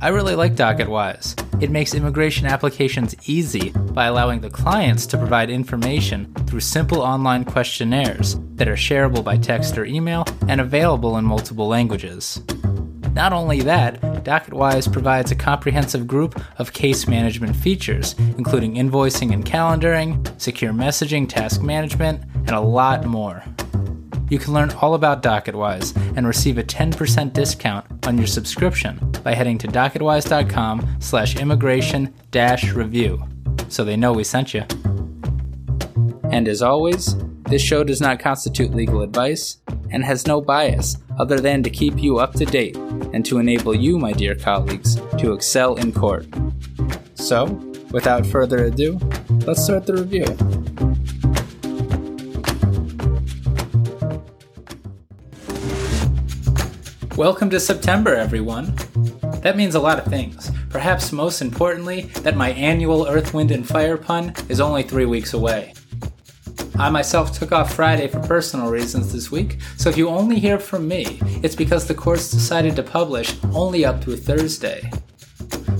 I really like Docketwise. It makes immigration applications easy by allowing the clients to provide information through simple online questionnaires that are shareable by text or email and available in multiple languages. Not only that, Docketwise provides a comprehensive group of case management features, including invoicing and calendaring, secure messaging, task management, and a lot more. You can learn all about Docketwise and receive a 10% discount on your subscription by heading to docketwise.com/immigration-review, so they know we sent you. And as always, this show does not constitute legal advice and has no bias other than to keep you up to date and to enable you, my dear colleagues, to excel in court. So, without further ado, let's start the review. Welcome to September, everyone. That means a lot of things. Perhaps most importantly, that my annual Earth, Wind, and Fire pun is only 3 weeks away. I myself took off Friday for personal reasons this week, so if you only hear from me, it's because the courts decided to publish only up through Thursday.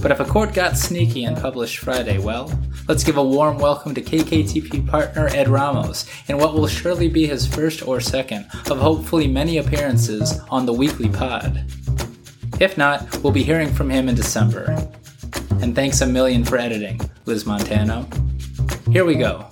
But if a court got sneaky and published Friday, well, let's give a warm welcome to KKTP partner Ed Ramos in what will surely be his first or second of hopefully many appearances on the weekly pod. If not, we'll be hearing from him in December. And thanks a million for editing, Liz Montano. Here we go.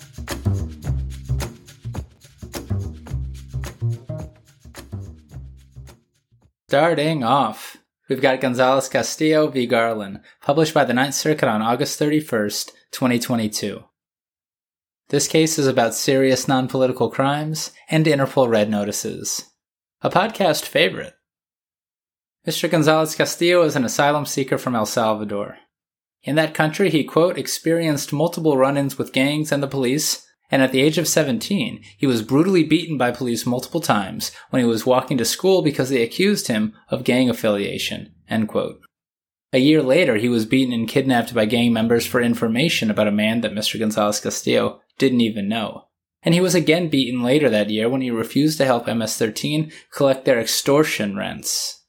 Starting off, we've got Gonzalez Castillo v. Garland, published by the Ninth Circuit on August 31st, 2022. This case is about serious non-political crimes and Interpol Red Notices. A podcast favorite. Mr. Gonzalez Castillo is an asylum seeker from El Salvador. In that country, he, quote, experienced multiple run-ins with gangs and the police, and at the age of 17, he was brutally beaten by police multiple times when he was walking to school because they accused him of gang affiliation, end quote. A year later, he was beaten and kidnapped by gang members for information about a man that Mr. Gonzalez Castillo didn't even know. And he was again beaten later that year when he refused to help MS-13 collect their extortion rents.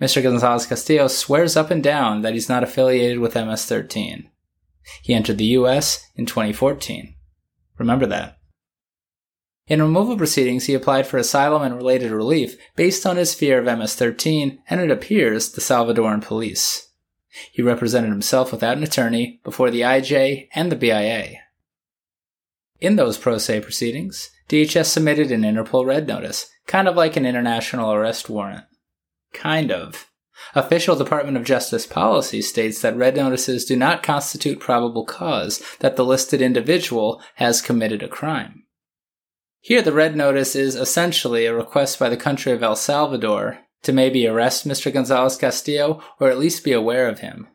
Mr. Gonzalez Castillo swears up and down that he's not affiliated with MS-13. He entered the U.S. in 2014. Remember that. In removal proceedings, he applied for asylum and related relief based on his fear of MS-13 and, it appears, the Salvadoran police. He represented himself without an attorney before the IJ and the BIA. In those pro se proceedings, DHS submitted an Interpol Red Notice, kind of like an international arrest warrant. Kind of. Official Department of Justice policy states that red notices do not constitute probable cause that the listed individual has committed a crime. Here, the Red Notice is essentially a request by the country of El Salvador to maybe arrest Mr. Gonzalez Castillo or at least be aware of him.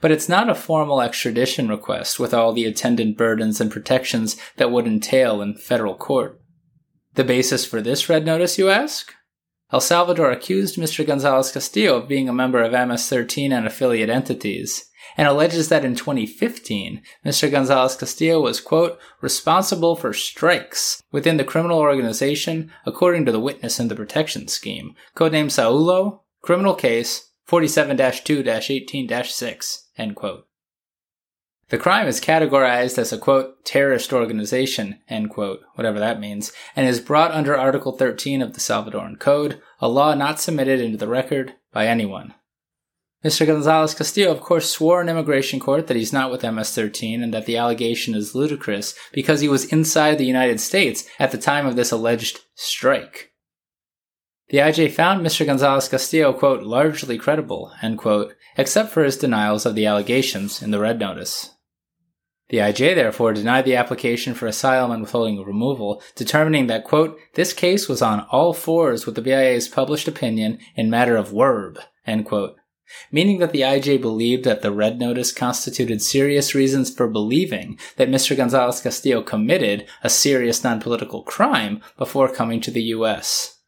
But it's not a formal extradition request with all the attendant burdens and protections that would entail in federal court. The basis for this Red Notice, you ask? El Salvador accused Mr. Gonzalez Castillo of being a member of MS-13 and affiliate entities, and alleges that in 2015, Mr. Gonzalez Castillo was, quote, responsible for strikes within the criminal organization, according to the witness in the protection scheme, codenamed Saulo, criminal case 47-2-18-6, end quote. The crime is categorized as a, quote, terrorist organization, end quote, whatever that means, and is brought under Article 13 of the Salvadoran Code, a law not submitted into the record by anyone. Mr. Gonzalez Castillo, of course, swore in immigration court that he's not with MS-13 and that the allegation is ludicrous because he was inside the United States at the time of this alleged strike. The IJ found Mr. Gonzalez Castillo, quote, largely credible, end quote, except for his denials of the allegations in the Red Notice. The IJ, therefore, denied the application for asylum and withholding of removal, determining that, quote, this case was on all fours with the BIA's published opinion in matter of WERB, end quote, meaning that the IJ believed that the Red Notice constituted serious reasons for believing that Mr. Gonzalez Castillo committed a serious non-political crime before coming to the U.S.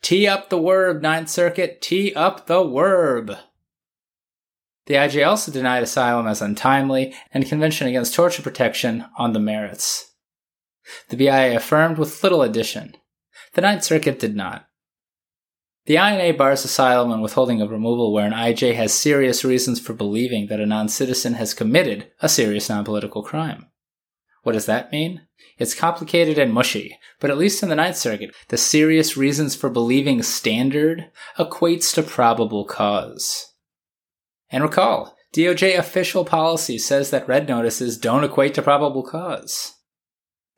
Tee up the WERB, Ninth Circuit, tee up the WERB! The IJ also denied asylum as untimely and Convention Against Torture Protection on the merits. The BIA affirmed with little addition. The Ninth Circuit did not. The INA bars asylum and withholding of removal where an IJ has serious reasons for believing that a non-citizen has committed a serious non-political crime. What does that mean? It's complicated and mushy, but at least in the Ninth Circuit, the serious reasons for believing standard equates to probable cause. And recall, DOJ official policy says that red notices don't equate to probable cause.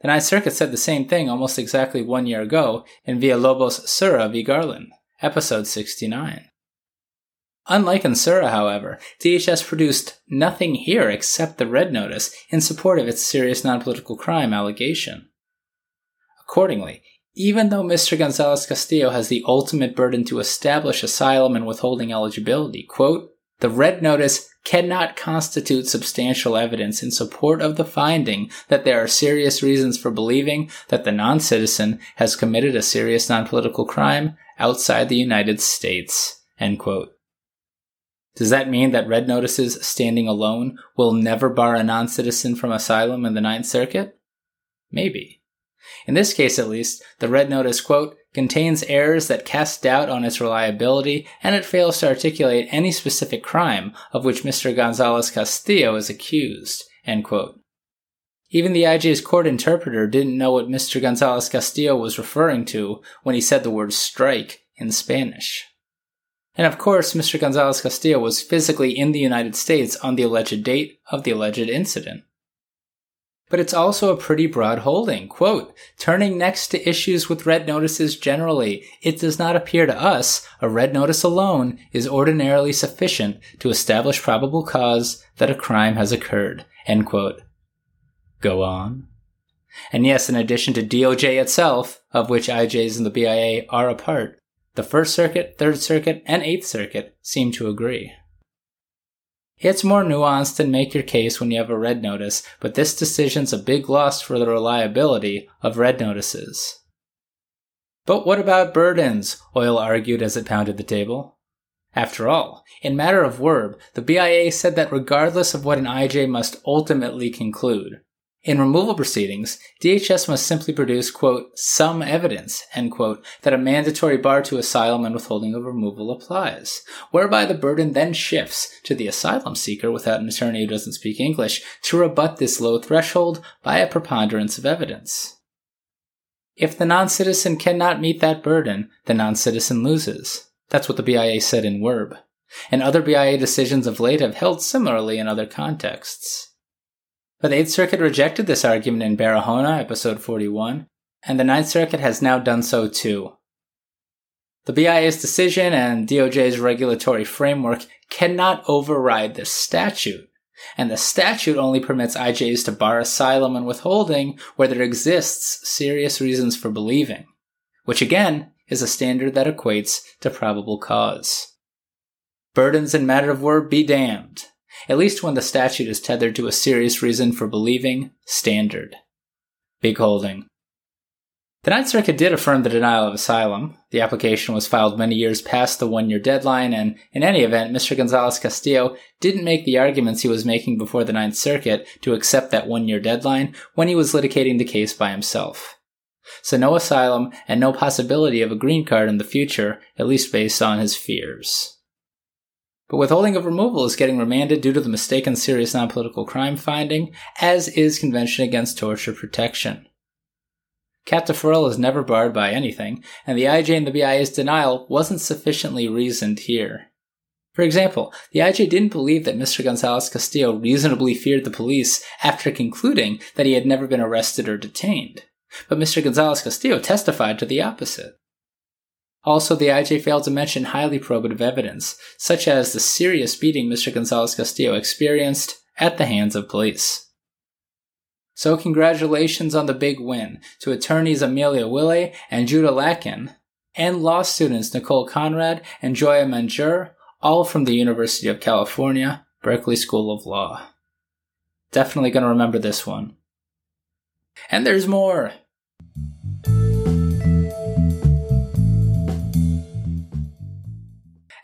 The Ninth Circuit said the same thing almost exactly 1 year ago in Villalobos Sura v. Garland, episode 69. Unlike in Sura, however, DHS produced nothing here except the red notice in support of its serious non-political crime allegation. Accordingly, even though Mr. Gonzalez Castillo has the ultimate burden to establish asylum and withholding eligibility, quote, the Red Notice cannot constitute substantial evidence in support of the finding that there are serious reasons for believing that the non-citizen has committed a serious non-political crime outside the United States, end quote. Does that mean that Red Notices standing alone will never bar a non-citizen from asylum in the Ninth Circuit? Maybe. In this case, at least, the Red Notice, quote, contains errors that cast doubt on its reliability, and it fails to articulate any specific crime of which Mr. Gonzalez Castillo is accused, end quote. Even the IJ's court interpreter didn't know what Mr. Gonzalez Castillo was referring to when he said the word strike in Spanish. And of course, Mr. Gonzalez Castillo was physically in the United States on the alleged date of the alleged incident. But it's also a pretty broad holding, quote, turning next to issues with red notices generally, it does not appear to us a red notice alone is ordinarily sufficient to establish probable cause that a crime has occurred, end quote. Go on. And yes, in addition to DOJ itself, of which IJs and the BIA are a part, the First Circuit, Third Circuit, and Eighth Circuit seem to agree. It's more nuanced than make your case when you have a red notice, but this decision's a big loss for the reliability of red notices. But what about burdens? Oil argued as it pounded the table. After all, in matter of WERB, the BIA said that regardless of what an IJ must ultimately conclude, in removal proceedings, DHS must simply produce, quote, some evidence, end quote, that a mandatory bar to asylum and withholding of removal applies, whereby the burden then shifts to the asylum seeker without an attorney who doesn't speak English to rebut this low threshold by a preponderance of evidence. If the non-citizen cannot meet that burden, the non-citizen loses. That's what the BIA said in WERB. And other BIA decisions of late have held similarly in other contexts. But the 8th Circuit rejected this argument in Barahona, episode 41, and the 9th Circuit has now done so too. The BIA's decision and DOJ's regulatory framework cannot override this statute, and the statute only permits IJs to bar asylum and withholding where there exists serious reasons for believing, which again is a standard that equates to probable cause. Burdens in matter of word be damned. At least when the statute is tethered to a serious reason for believing standard. Big holding. The Ninth Circuit did affirm the denial of asylum. The application was filed many years past the one-year deadline, and in any event, Mr. Gonzalez Castillo didn't make the arguments he was making before the Ninth Circuit to accept that one-year deadline when he was litigating the case by himself. So no asylum and no possibility of a green card in the future, at least based on his fears. But withholding of removal is getting remanded due to the mistaken serious non-political crime finding, as is Convention Against Torture Protection. Cat deferral is never barred by anything, and the IJ and the BIA's denial wasn't sufficiently reasoned here. For example, the IJ didn't believe that Mr. Gonzalez Castillo reasonably feared the police after concluding that he had never been arrested or detained, but Mr. Gonzalez Castillo testified to the opposite. Also, the IJ failed to mention highly probative evidence, such as the serious beating Mr. Gonzalez Castillo experienced at the hands of police. So congratulations on the big win to attorneys Amelia Wille and Judah Lacken, and law students Nicole Conrad and Joya Manjur, all from the University of California, Berkeley School of Law. Definitely going to remember this one. And there's more!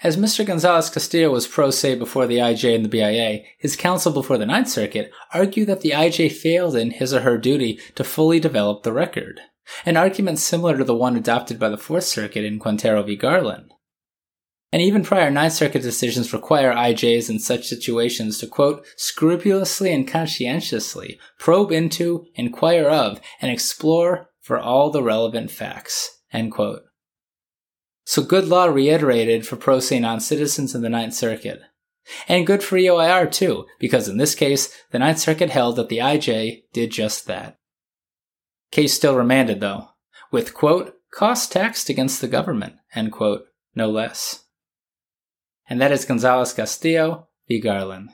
As Mr. Gonzalez Castillo was pro se before the IJ and the BIA, his counsel before the Ninth Circuit argued that the IJ failed in his or her duty to fully develop the record, an argument similar to the one adopted by the Fourth Circuit in Quintero v. Garland. And even prior Ninth Circuit decisions require IJs in such situations to, quote, scrupulously and conscientiously probe into, inquire of, and explore for all the relevant facts, end quote. So good law reiterated for pro se non-citizens in the Ninth Circuit. And good for EOIR too, because in this case, the Ninth Circuit held that the IJ did just that. Case still remanded though, with, quote, costs taxed against the government, end quote, no less. And that is Gonzalez Castillo v. Garland.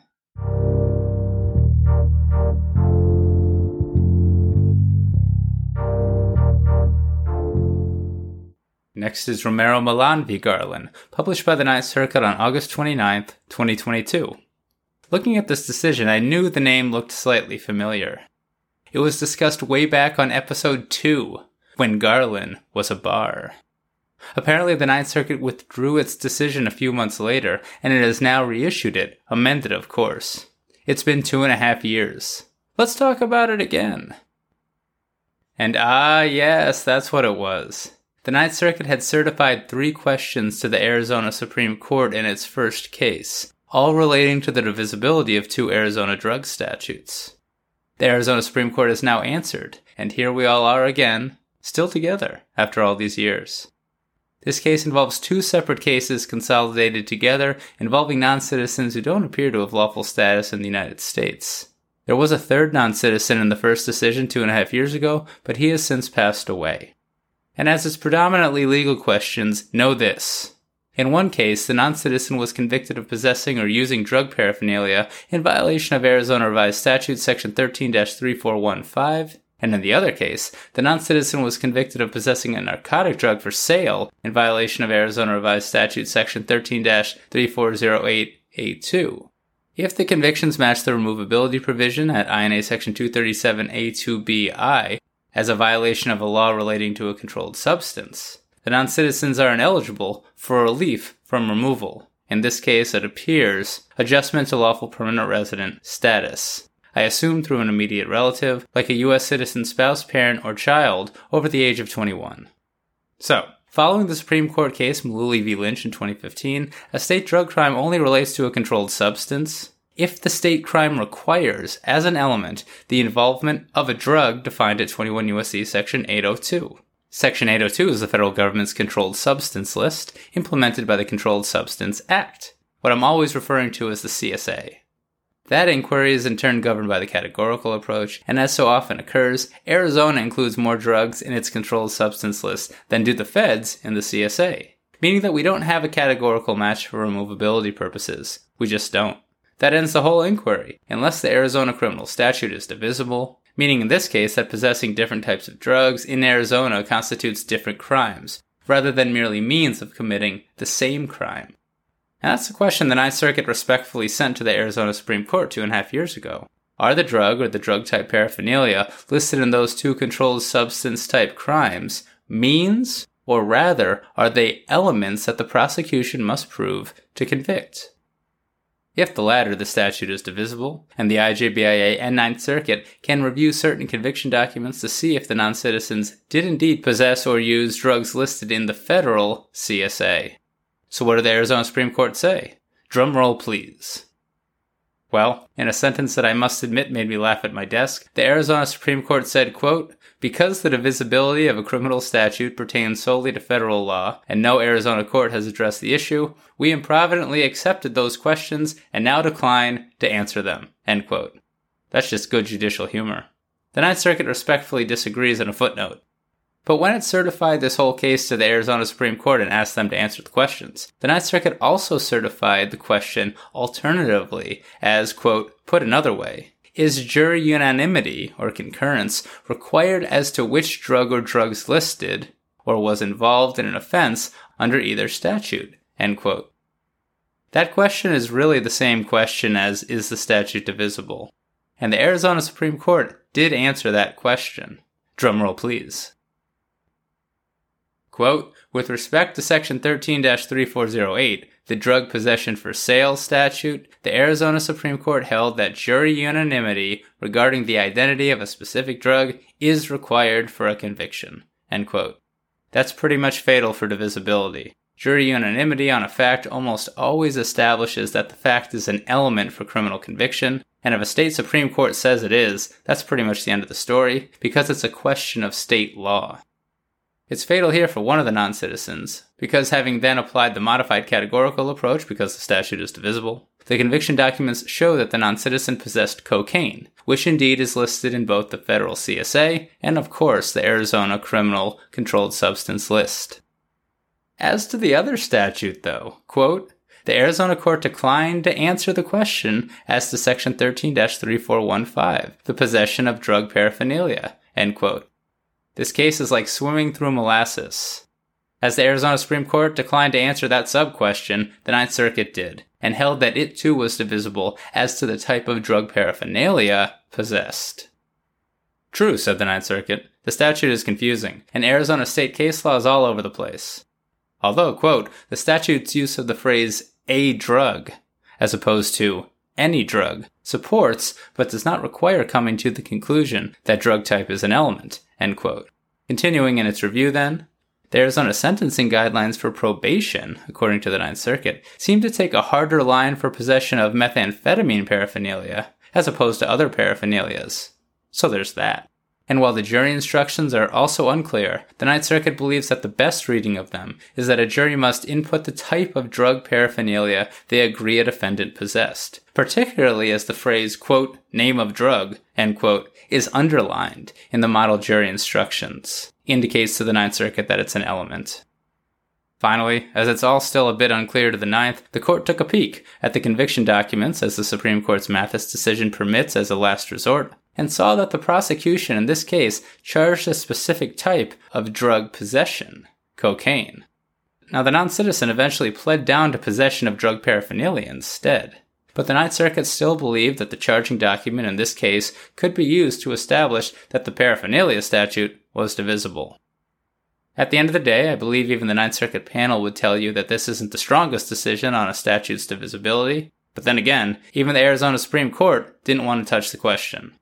Next is Romero Milan v. Garland, published by the Ninth Circuit on August 29, 2022. Looking at this decision, I knew the name looked slightly familiar. It was discussed way back on episode 2, when Garland was a bar. Apparently the Ninth Circuit withdrew its decision a few months later, and it has now reissued it, amended of course. It's been 2.5 years. Let's talk about it again. And yes, that's what it was. The Ninth Circuit had certified 3 questions to the Arizona Supreme Court in its first case, all relating to the divisibility of 2 Arizona drug statutes. The Arizona Supreme Court has now answered, and here we all are again, still together after all these years. This case involves 2 separate cases consolidated together involving non-citizens who don't appear to have lawful status in the United States. There was a third non-citizen in the first decision 2.5 years ago, but he has since passed away. And as it's predominantly legal questions, know this. In one case, the non-citizen was convicted of possessing or using drug paraphernalia in violation of Arizona Revised Statute Section 13-3415, and in the other case, the non-citizen was convicted of possessing a narcotic drug for sale in violation of Arizona Revised Statute Section 13-3408A2. If the convictions match the removability provision at INA Section 237A2BI, as a violation of a law relating to a controlled substance, the non-citizens are ineligible for relief from removal. In this case, it appears, adjustment to lawful permanent resident status. I assume through an immediate relative, like a U.S. citizen spouse, parent, or child over the age of 21. So, following the Supreme Court case Mullooly v. Lynch in 2015, a state drug crime only relates to a controlled substance if the state crime requires, as an element, the involvement of a drug defined at 21 U.S.C. Section 802. Section 802 is the federal government's controlled substance list, implemented by the Controlled Substance Act, what I'm always referring to as the CSA. That inquiry is in turn governed by the categorical approach, and as so often occurs, Arizona includes more drugs in its controlled substance list than do the feds in the CSA, meaning that we don't have a categorical match for removability purposes. We just don't. That ends the whole inquiry, unless the Arizona criminal statute is divisible, meaning in this case that possessing different types of drugs in Arizona constitutes different crimes, rather than merely means of committing the same crime. And that's the question the Ninth Circuit respectfully sent to the Arizona Supreme Court 2.5 years ago. Are the drug or the drug-type paraphernalia listed in those 2 controlled substance-type crimes means, or rather, are they elements that the prosecution must prove to convict? If the latter, the statute is divisible, and the IJ, BIA, and Ninth Circuit can review certain conviction documents to see if the non-citizens did indeed possess or use drugs listed in the federal CSA. So what did the Arizona Supreme Court say? Drum roll, please. Well, in a sentence that I must admit made me laugh at my desk, the Arizona Supreme Court said, quote, because the divisibility of a criminal statute pertains solely to federal law, and no Arizona court has addressed the issue, we improvidently accepted those questions and now decline to answer them, end quote. That's just good judicial humor. The Ninth Circuit respectfully disagrees in a footnote. But when it certified this whole case to the Arizona Supreme Court and asked them to answer the questions, the Ninth Circuit also certified the question alternatively as, quote, put another way, is jury unanimity or concurrence required as to which drug or drugs listed or was involved in an offense under either statute, end quote. That question is really the same question as, is the statute divisible? And the Arizona Supreme Court did answer that question. Drumroll, please. Quote, with respect to Section 13-3408, the drug possession for sale statute, the Arizona Supreme Court held that jury unanimity regarding the identity of a specific drug is required for a conviction, end quote. That's pretty much fatal for divisibility. Jury unanimity on a fact almost always establishes that the fact is an element for criminal conviction, and if a state Supreme Court says it is, that's pretty much the end of the story, because it's a question of state law. It's fatal here for one of the non-citizens, because having then applied the modified categorical approach because the statute is divisible, the conviction documents show that the non-citizen possessed cocaine, which indeed is listed in both the federal CSA and, of course, the Arizona Criminal Controlled Substance List. As to the other statute, though, quote, the Arizona court declined to answer the question as to Section 13-3415, the possession of drug paraphernalia, end quote. This case is like swimming through molasses. As the Arizona Supreme Court declined to answer that sub-question, the Ninth Circuit did, and held that it too was divisible as to the type of drug paraphernalia possessed. True, said the Ninth Circuit, the statute is confusing, and Arizona state case law is all over the place. Although, quote, the statute's use of the phrase a drug, as opposed to any drug, supports but does not require coming to the conclusion that drug type is an element, end quote. Continuing in its review then, the Arizona sentencing guidelines for probation, according to the Ninth Circuit, seem to take a harder line for possession of methamphetamine paraphernalia as opposed to other paraphernalias. So there's that. And while the jury instructions are also unclear, the Ninth Circuit believes that the best reading of them is that a jury must input the type of drug paraphernalia they agree a defendant possessed, particularly as the phrase, quote, name of drug, end quote, is underlined in the model jury instructions, indicates to the Ninth Circuit that it's an element. Finally, as it's all still a bit unclear to the Ninth, the court took a peek at the conviction documents, as the Supreme Court's Mathis decision permits as a last resort, and saw that the prosecution in this case charged a specific type of drug possession, cocaine. Now, the non-citizen eventually pled down to possession of drug paraphernalia instead, but the Ninth Circuit still believed that the charging document in this case could be used to establish that the paraphernalia statute was divisible. At the end of the day, I believe even the Ninth Circuit panel would tell you that this isn't the strongest decision on a statute's divisibility, but then again, even the Arizona Supreme Court didn't want to touch the question.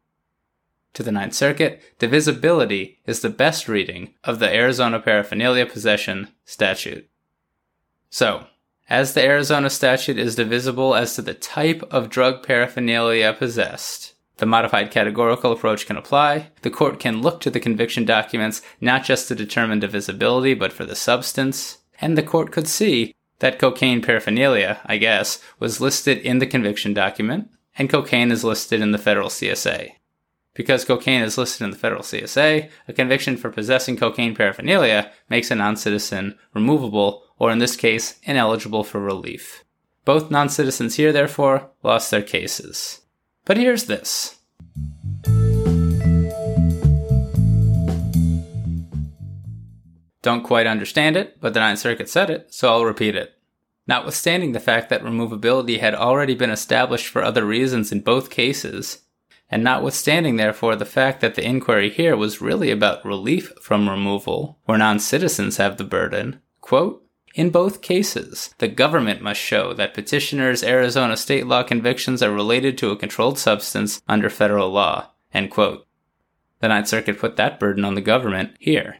To the Ninth Circuit, divisibility is the best reading of the Arizona paraphernalia possession statute. So, as the Arizona statute is divisible as to the type of drug paraphernalia possessed, the modified categorical approach can apply. The court can look to the conviction documents not just to determine divisibility, but for the substance. And the court could see that cocaine paraphernalia, I guess, was listed in the conviction document, and cocaine is listed in the federal CSA. Because cocaine is listed in the federal CSA, a conviction for possessing cocaine paraphernalia makes a non-citizen removable, or in this case, ineligible for relief. Both non-citizens here, therefore, lost their cases. But here's this. Don't quite understand it, but the Ninth Circuit said it, so I'll repeat it. Notwithstanding the fact that removability had already been established for other reasons in both cases, and notwithstanding, therefore, the fact that the inquiry here was really about relief from removal, where non-citizens have the burden, quote, in both cases, the government must show that petitioners' Arizona state law convictions are related to a controlled substance under federal law, end quote. The Ninth Circuit put that burden on the government here.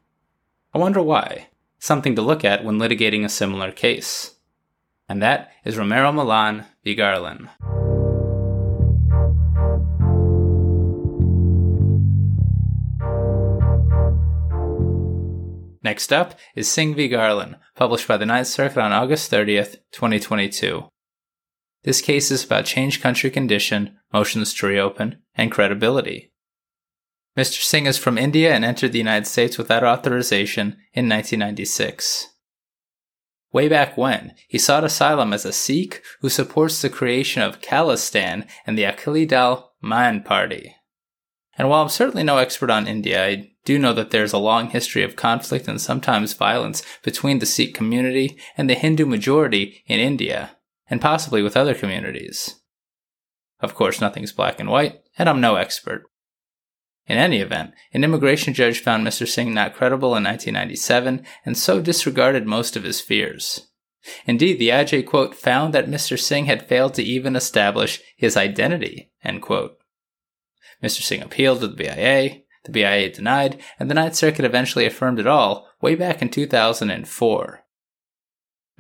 I wonder why. Something to look at when litigating a similar case. And that is Romero Millan v. Garland. Next up is Singh v. Garland, published by the Ninth Circuit on August 30th, 2022. This case is about changed country condition, motions to reopen, and credibility. Mr. Singh is from India and entered the United States without authorization in 1996. Way back when, he sought asylum as a Sikh who supports the creation of Khalistan and the Akali Dal Mann Party. And while I'm certainly no expert on India, I do know that there's a long history of conflict and sometimes violence between the Sikh community and the Hindu majority in India, and possibly with other communities. Of course, nothing's black and white, and I'm no expert. In any event, an immigration judge found Mr. Singh not credible in 1997 and so disregarded most of his fears. Indeed, the IJ, quote, found that Mr. Singh had failed to even establish his identity, end quote. Mr. Singh appealed to the BIA denied, and the Ninth Circuit eventually affirmed it all way back in 2004.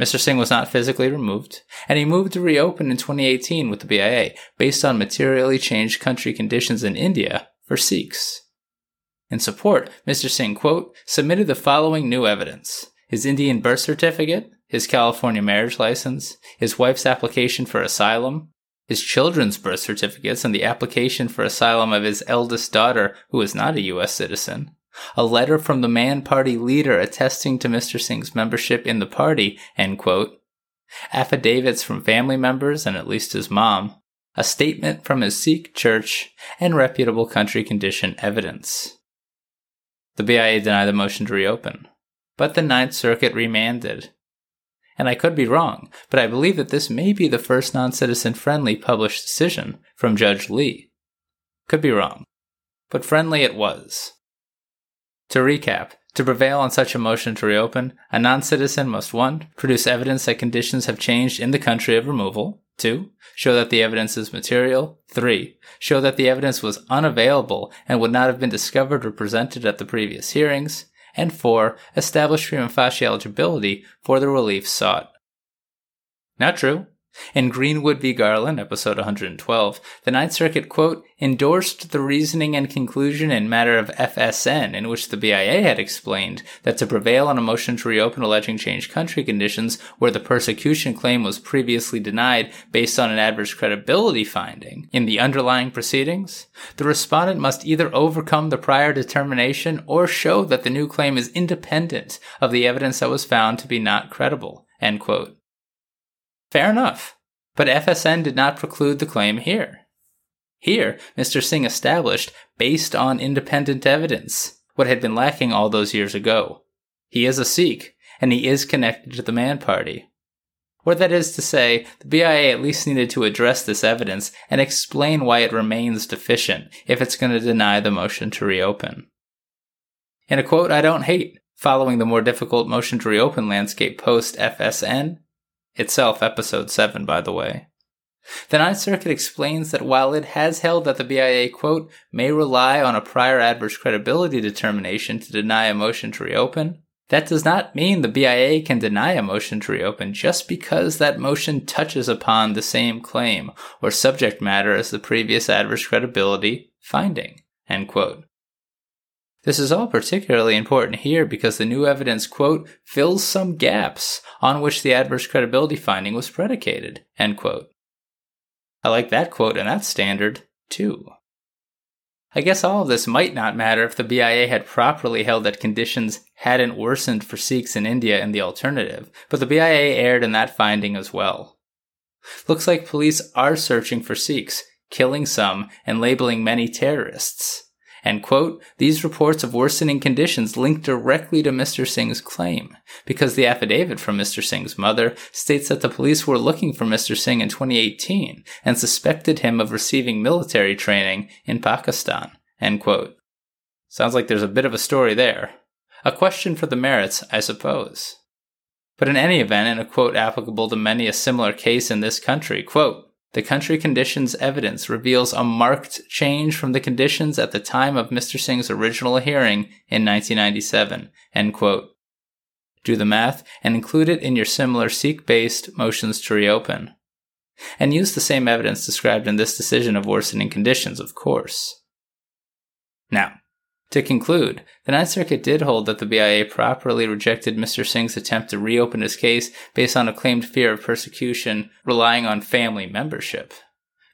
Mr. Singh was not physically removed, and he moved to reopen in 2018 with the BIA based on materially changed country conditions in India for Sikhs. In support, Mr. Singh, quote, submitted the following new evidence: his Indian birth certificate, his California marriage license, his wife's application for asylum, his children's birth certificates and the application for asylum of his eldest daughter, who is not a U.S. citizen, a letter from the Man Party leader attesting to Mr. Singh's membership in the party, end quote, affidavits from family members and at least his mom, a statement from his Sikh church, and reputable country condition evidence. The BIA denied the motion to reopen, but the Ninth Circuit remanded. And I could be wrong, but I believe that this may be the first non-citizen-friendly published decision from Judge Lee. Could be wrong, but friendly it was. To recap, to prevail on such a motion to reopen, a non-citizen must 1. Produce evidence that conditions have changed in the country of removal, 2. Show that the evidence is material, 3. Show that the evidence was unavailable and would not have been discovered or presented at the previous hearings, and 4. Establish prima facie eligibility for the relief sought. Not true. In Greenwood v. Garland, episode 112, the Ninth Circuit, quote, endorsed the reasoning and conclusion in matter of FSN, in which the BIA had explained that to prevail on a motion to reopen alleging changed country conditions where the persecution claim was previously denied based on an adverse credibility finding in the underlying proceedings, the respondent must either overcome the prior determination or show that the new claim is independent of the evidence that was found to be not credible, end quote. Fair enough, but FSN did not preclude the claim here. Here, Mr. Singh established, based on independent evidence, what had been lacking all those years ago. He is a Sikh, and he is connected to the Man Party. Or that is to say, the BIA at least needed to address this evidence and explain why it remains deficient if it's going to deny the motion to reopen. In a quote I don't hate, following the more difficult motion to reopen landscape post-FSN, itself episode 7, by the way. The Ninth Circuit explains that while it has held that the BIA, quote, may rely on a prior adverse credibility determination to deny a motion to reopen, that does not mean the BIA can deny a motion to reopen just because that motion touches upon the same claim or subject matter as the previous adverse credibility finding, end quote. This is all particularly important here because the new evidence, quote, fills some gaps on which the adverse credibility finding was predicated, end quote. I like that quote and that standard, too. I guess all of this might not matter if the BIA had properly held that conditions hadn't worsened for Sikhs in India in the alternative, but the BIA erred in that finding as well. Looks like police are searching for Sikhs, killing some and labeling many terrorists. And quote, these reports of worsening conditions link directly to Mr. Singh's claim, because the affidavit from Mr. Singh's mother states that the police were looking for Mr. Singh in 2018 and suspected him of receiving military training in Pakistan, end quote. Sounds like there's a bit of a story there. A question for the merits, I suppose. But in any event, in a quote applicable to many a similar case in this country, quote, the country conditions evidence reveals a marked change from the conditions at the time of Mr. Singh's original hearing in 1997, end quote. Do the math and include it in your similar Sikh-based motions to reopen. And use the same evidence described in this decision of worsening conditions, of course. Now, to conclude, the Ninth Circuit did hold that the BIA properly rejected Mr. Singh's attempt to reopen his case based on a claimed fear of persecution relying on family membership.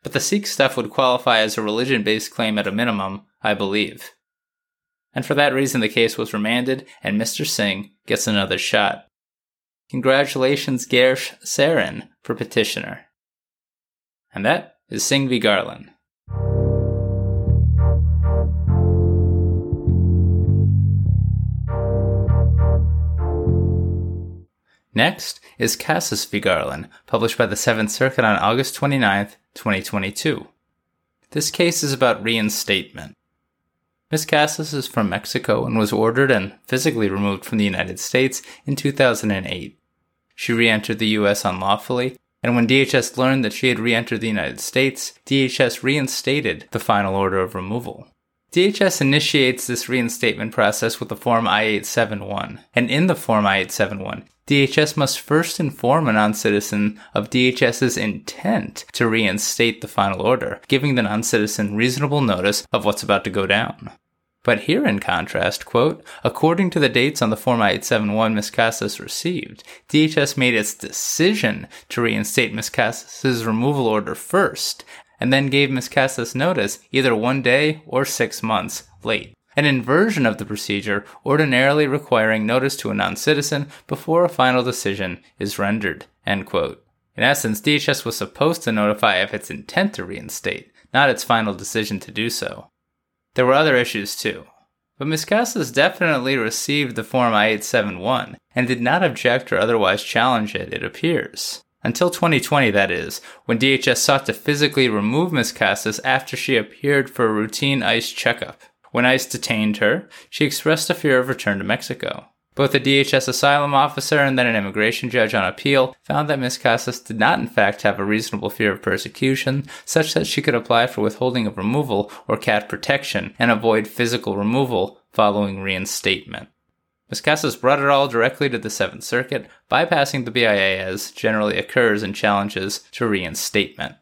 But the Sikh stuff would qualify as a religion-based claim at a minimum, I believe. and for that reason the case was remanded and Mr. Singh gets another shot. Congratulations, Gersh Sarin, for petitioner. And that is Singh v. Garland. Next is Casas v. Garland, published by the 7th Circuit on August 29, 2022. This case is about reinstatement. Ms. Casas is from Mexico and was ordered and physically removed from the United States in 2008. She re-entered the U.S. unlawfully, and when DHS learned that she had re-entered the United States, DHS reinstated the final order of removal. DHS initiates this reinstatement process with the Form I-871, and in the Form I-871, DHS must first inform a non-citizen of DHS's intent to reinstate the final order, giving the non-citizen reasonable notice of what's about to go down. But here in contrast, quote, according to the dates on the Form I-871 Ms. Casas received, DHS made its decision to reinstate Ms. Casas' removal order first, and then gave Ms. Casas notice either 1 day or 6 months late. An inversion of the procedure ordinarily requiring notice to a non-citizen before a final decision is rendered, end quote. In essence, DHS was supposed to notify of its intent to reinstate, not its final decision to do so. There were other issues too. But Ms. Casas definitely received the Form I-871 and did not object or otherwise challenge it, it appears. Until 2020, that is, when DHS sought to physically remove Ms. Casas after she appeared for a routine ICE checkup. When ICE detained her, she expressed a fear of return to Mexico. Both a DHS asylum officer and then an immigration judge on appeal found that Ms. Casas did not in fact have a reasonable fear of persecution, such that she could apply for withholding of removal or CAT protection and avoid physical removal following reinstatement. Ms. Casas brought it all directly to the 7th Circuit, bypassing the BIA as generally occurs in challenges to reinstatement.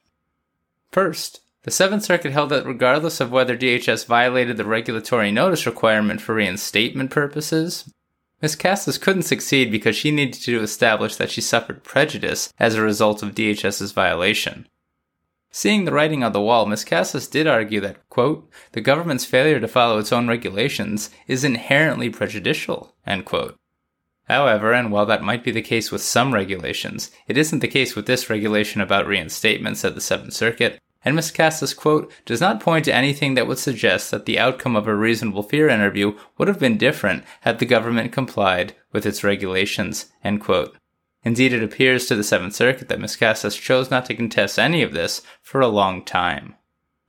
First, the 7th Circuit held that regardless of whether DHS violated the regulatory notice requirement for reinstatement purposes, Ms. Casas couldn't succeed because she needed to establish that she suffered prejudice as a result of DHS's violation. Seeing the writing on the wall, Ms. Casas did argue that, quote, the government's failure to follow its own regulations is inherently prejudicial, end quote. However, and while that might be the case with some regulations, it isn't the case with this regulation about reinstatement, said the 7th Circuit. And Ms. Casas, quote, does not point to anything that would suggest that the outcome of a reasonable fear interview would have been different had the government complied with its regulations, end quote. Indeed, it appears to the 7th Circuit that Ms. Casas chose not to contest any of this for a long time.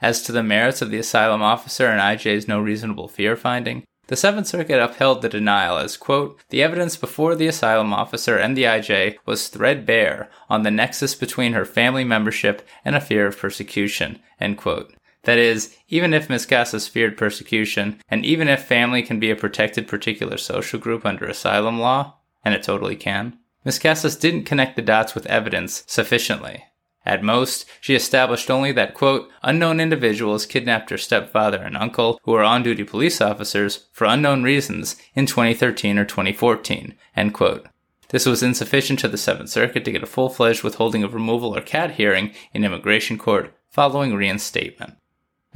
As to the merits of the asylum officer and IJ's no reasonable fear finding, the 7th Circuit upheld the denial as, quote, the evidence before the asylum officer and the IJ was threadbare on the nexus between her family membership and a fear of persecution, end quote. That is, even if Ms. Casas feared persecution, and even if family can be a protected particular social group under asylum law, and it totally can, Ms. Casas didn't connect the dots with evidence sufficiently. At most, she established only that, quote, unknown individuals kidnapped her stepfather and uncle, who were on-duty police officers, for unknown reasons, in 2013 or 2014, end quote. This was insufficient to the 7th Circuit to get a full-fledged withholding of removal or CAT hearing in immigration court following reinstatement.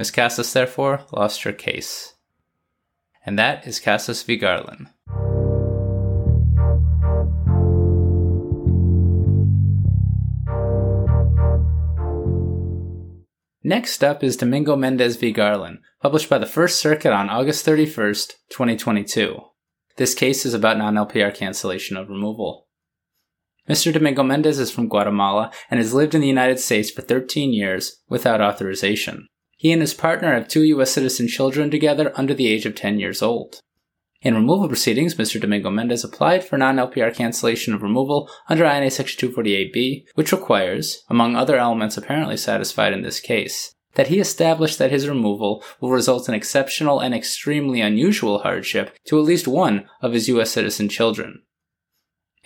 Ms. Casas, therefore, lost her case. And that is Casas v. Garland. Next up is Domingo Mendez v. Garland, published by the First Circuit on August 31, 2022. This case is about non-LPR cancellation of removal. Mr. Domingo Mendez is from Guatemala and has lived in the United States for 13 years without authorization. He and his partner have 2 U.S. citizen children together under the age of 10 years old. In removal proceedings, Mr. Domingo Mendez applied for non-LPR cancellation of removal under INA Section 248B, which requires, among other elements apparently satisfied in this case, that he establish that his removal will result in exceptional and extremely unusual hardship to at least one of his U.S. citizen children.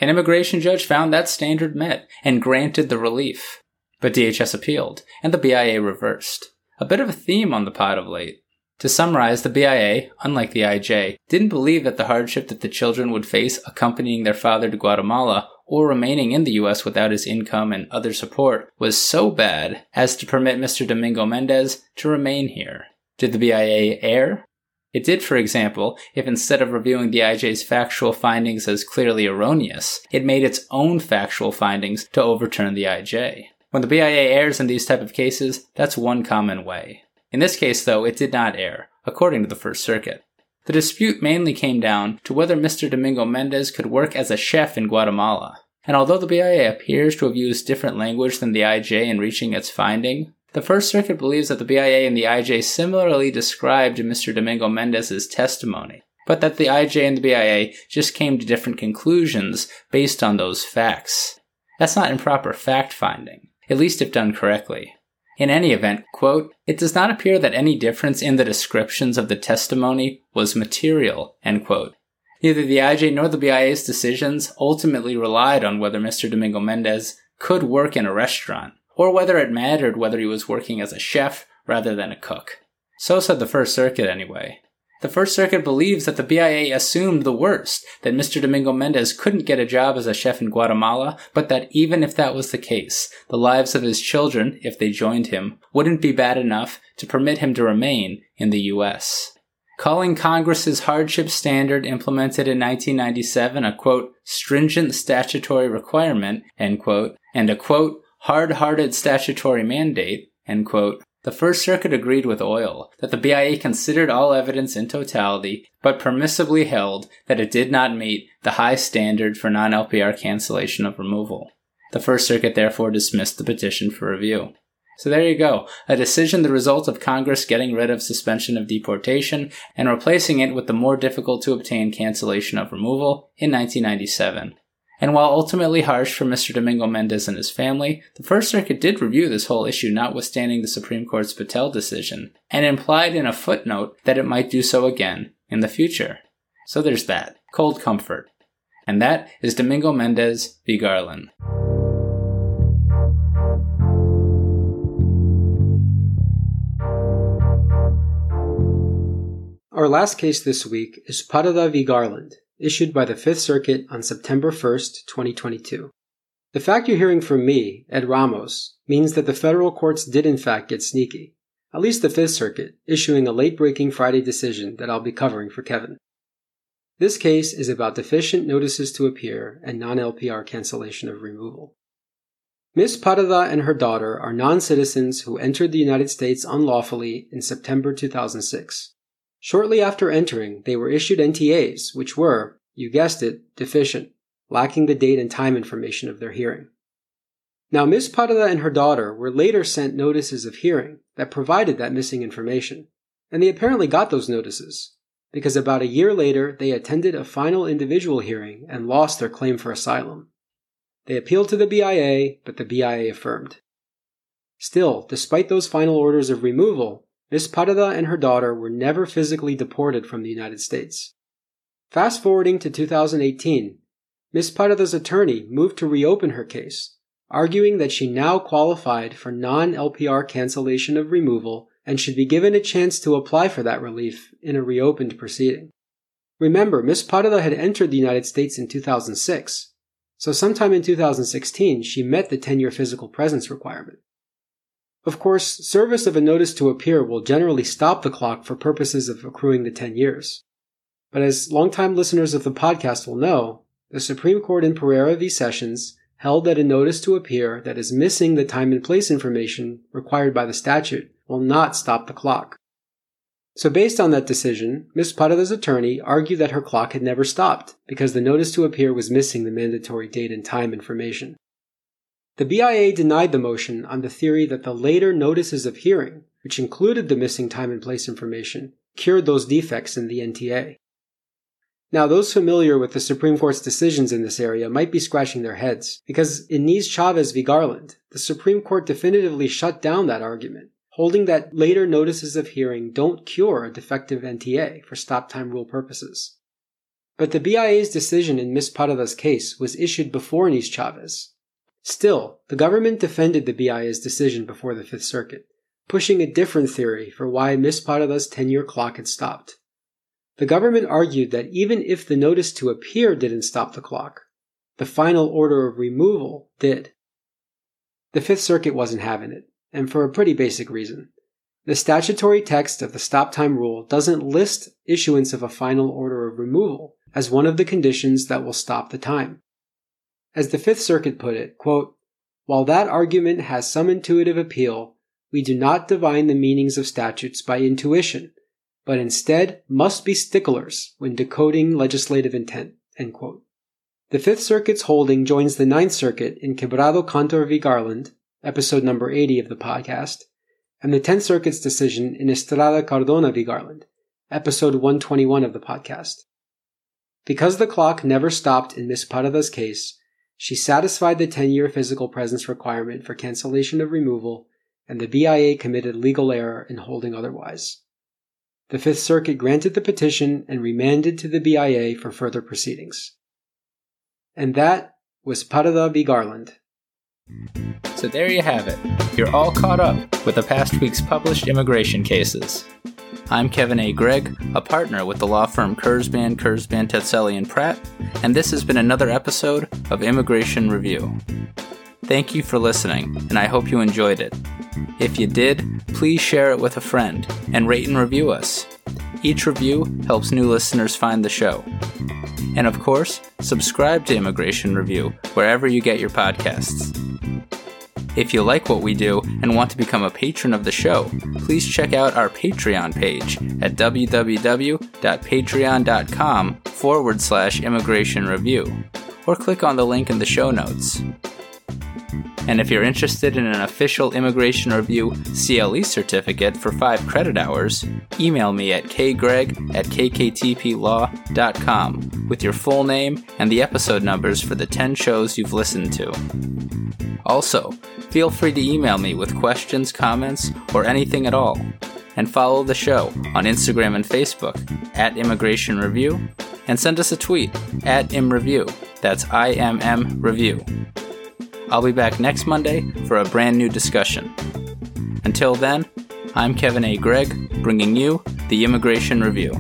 An immigration judge found that standard met and granted the relief, but DHS appealed, and the BIA reversed. A bit of a theme on the pod of late. To summarize, the BIA, unlike the IJ, didn't believe that the hardship that the children would face accompanying their father to Guatemala or remaining in the U.S. without his income and other support was so bad as to permit Mr. Domingo Mendez to remain here. Did the BIA err? It did, for example, if instead of reviewing the IJ's factual findings as clearly erroneous, it made its own factual findings to overturn the IJ. When the BIA errs in these type of cases, that's one common way. In this case, though, it did not err, according to the First Circuit. The dispute mainly came down to whether Mr. Domingo Mendez could work as a chef in Guatemala. And although the BIA appears to have used different language than the IJ in reaching its finding, the First Circuit believes that the BIA and the IJ similarly described Mr. Domingo Mendez's testimony, but that the IJ and the BIA just came to different conclusions based on those facts. That's not improper fact-finding, at least if done correctly. In any event, quote, "It does not appear that any difference in the descriptions of the testimony was material," end quote. Neither the IJ nor the BIA's decisions ultimately relied on whether Mr. Domingo Mendez could work in a restaurant, or whether it mattered whether he was working as a chef rather than a cook. So said the First Circuit anyway. The First Circuit believes that the BIA assumed the worst, that Mr. Domingo Mendez couldn't get a job as a chef in Guatemala, but that even if that was the case, the lives of his children, if they joined him, wouldn't be bad enough to permit him to remain in the U.S. Calling Congress's hardship standard implemented in 1997 a, quote, "stringent statutory requirement," end quote, and a, quote, "hard-hearted statutory mandate," end quote, the First Circuit agreed with Oil that the BIA considered all evidence in totality, but permissibly held that it did not meet the high standard for non-LPR cancellation of removal. The First Circuit therefore dismissed the petition for review. So there you go, a decision the result of Congress getting rid of suspension of deportation and replacing it with the more difficult to obtain cancellation of removal in 1997. And while ultimately harsh for Mr. Domingo Mendez and his family, the First Circuit did review this whole issue notwithstanding the Supreme Court's Patel decision, and implied in a footnote that it might do so again in the future. So there's that. Cold comfort. And that is Domingo Mendez v. Garland. Our last case this week is Parada v. Garland, issued by the 5th Circuit on September 1st, 2022. The fact you're hearing from me, Ed Ramos, means that the federal courts did in fact get sneaky, at least the 5th Circuit, issuing a late-breaking Friday decision that I'll be covering for Kevin. This case is about deficient notices to appear and non-LPR cancellation of removal. Ms. Parada and her daughter are non-citizens who entered the United States unlawfully in September 2006. Shortly after entering, they were issued NTAs, which were, you guessed it, deficient, lacking the date and time information of their hearing. Now, Ms. Parada and her daughter were later sent notices of hearing that provided that missing information, and they apparently got those notices, because about a year later, they attended a final individual hearing and lost their claim for asylum. They appealed to the BIA, but the BIA affirmed. Still, despite those final orders of removal, Ms. Parada and her daughter were never physically deported from the United States. Fast forwarding to 2018, Ms. Parada's attorney moved to reopen her case, arguing that she now qualified for non-LPR cancellation of removal and should be given a chance to apply for that relief in a reopened proceeding. Remember, Ms. Parada had entered the United States in 2006, so sometime in 2016 she met the 10-year physical presence requirement. Of course, service of a notice to appear will generally stop the clock for purposes of accruing the 10 years. But as longtime listeners of the podcast will know, the Supreme Court in Parera v. Sessions held that a notice to appear that is missing the time and place information required by the statute will not stop the clock. So based on that decision, Ms. Parada's attorney argued that her clock had never stopped because the notice to appear was missing the mandatory date and time information. The BIA denied the motion on the theory that the later notices of hearing, which included the missing time and place information, cured those defects in the NTA. Now, those familiar with the Supreme Court's decisions in this area might be scratching their heads, because in Chavez v. Garland, the Supreme Court definitively shut down that argument, holding that later notices of hearing don't cure a defective NTA for stop-time rule purposes. But the BIA's decision in Ms. Parada's case was issued before Chavez. Still, the government defended the BIA's decision before the Fifth Circuit, pushing a different theory for why Ms. Parada's 10-year clock had stopped. The government argued that even if the notice to appear didn't stop the clock, the final order of removal did. The Fifth Circuit wasn't having it, and for a pretty basic reason. The statutory text of the stop-time rule doesn't list issuance of a final order of removal as one of the conditions that will stop the time. As the 5th Circuit put it, quote, "While that argument has some intuitive appeal, we do not divine the meanings of statutes by intuition, but instead must be sticklers when decoding legislative intent," end quote. The 5th Circuit's holding joins the 9th Circuit in Quebrado Cantor v. Garland, episode number 80 of the podcast, and the 10th Circuit's decision in Estrada Cardona v. Garland, episode 121 of the podcast. Because the clock never stopped in Ms. Parada's case, she satisfied the 10-year physical presence requirement for cancellation of removal, and the BIA committed legal error in holding otherwise. The 5th Circuit granted the petition and remanded to the BIA for further proceedings. And that was Parada v. Garland. So there you have it. You're all caught up with the past week's published immigration cases. I'm Kevin A. Gregg, a partner with the law firm Kurzban, Kurzban, Tetzeli & Pratt, and this has been another episode of Immigration Review. Thank you for listening, and I hope you enjoyed it. If you did, please share it with a friend and rate and review us. Each review helps new listeners find the show. And of course, subscribe to Immigration Review wherever you get your podcasts. If you like what we do and want to become a patron of the show, please check out our Patreon page at www.patreon.com/immigrationreview, or click on the link in the show notes. And if you're interested in an official Immigration Review CLE certificate for 5 credit hours, email me at kgreg@kktplaw.com with your full name and the episode numbers for the 10 shows you've listened to. Also, feel free to email me with questions, comments, or anything at all. And follow the show on Instagram and Facebook @Immigration Review, and send us a tweet @ImReview. That's IMM Review. I'll be back next Monday for a brand new discussion. Until then, I'm Kevin A. Gregg, bringing you the Immigration Review.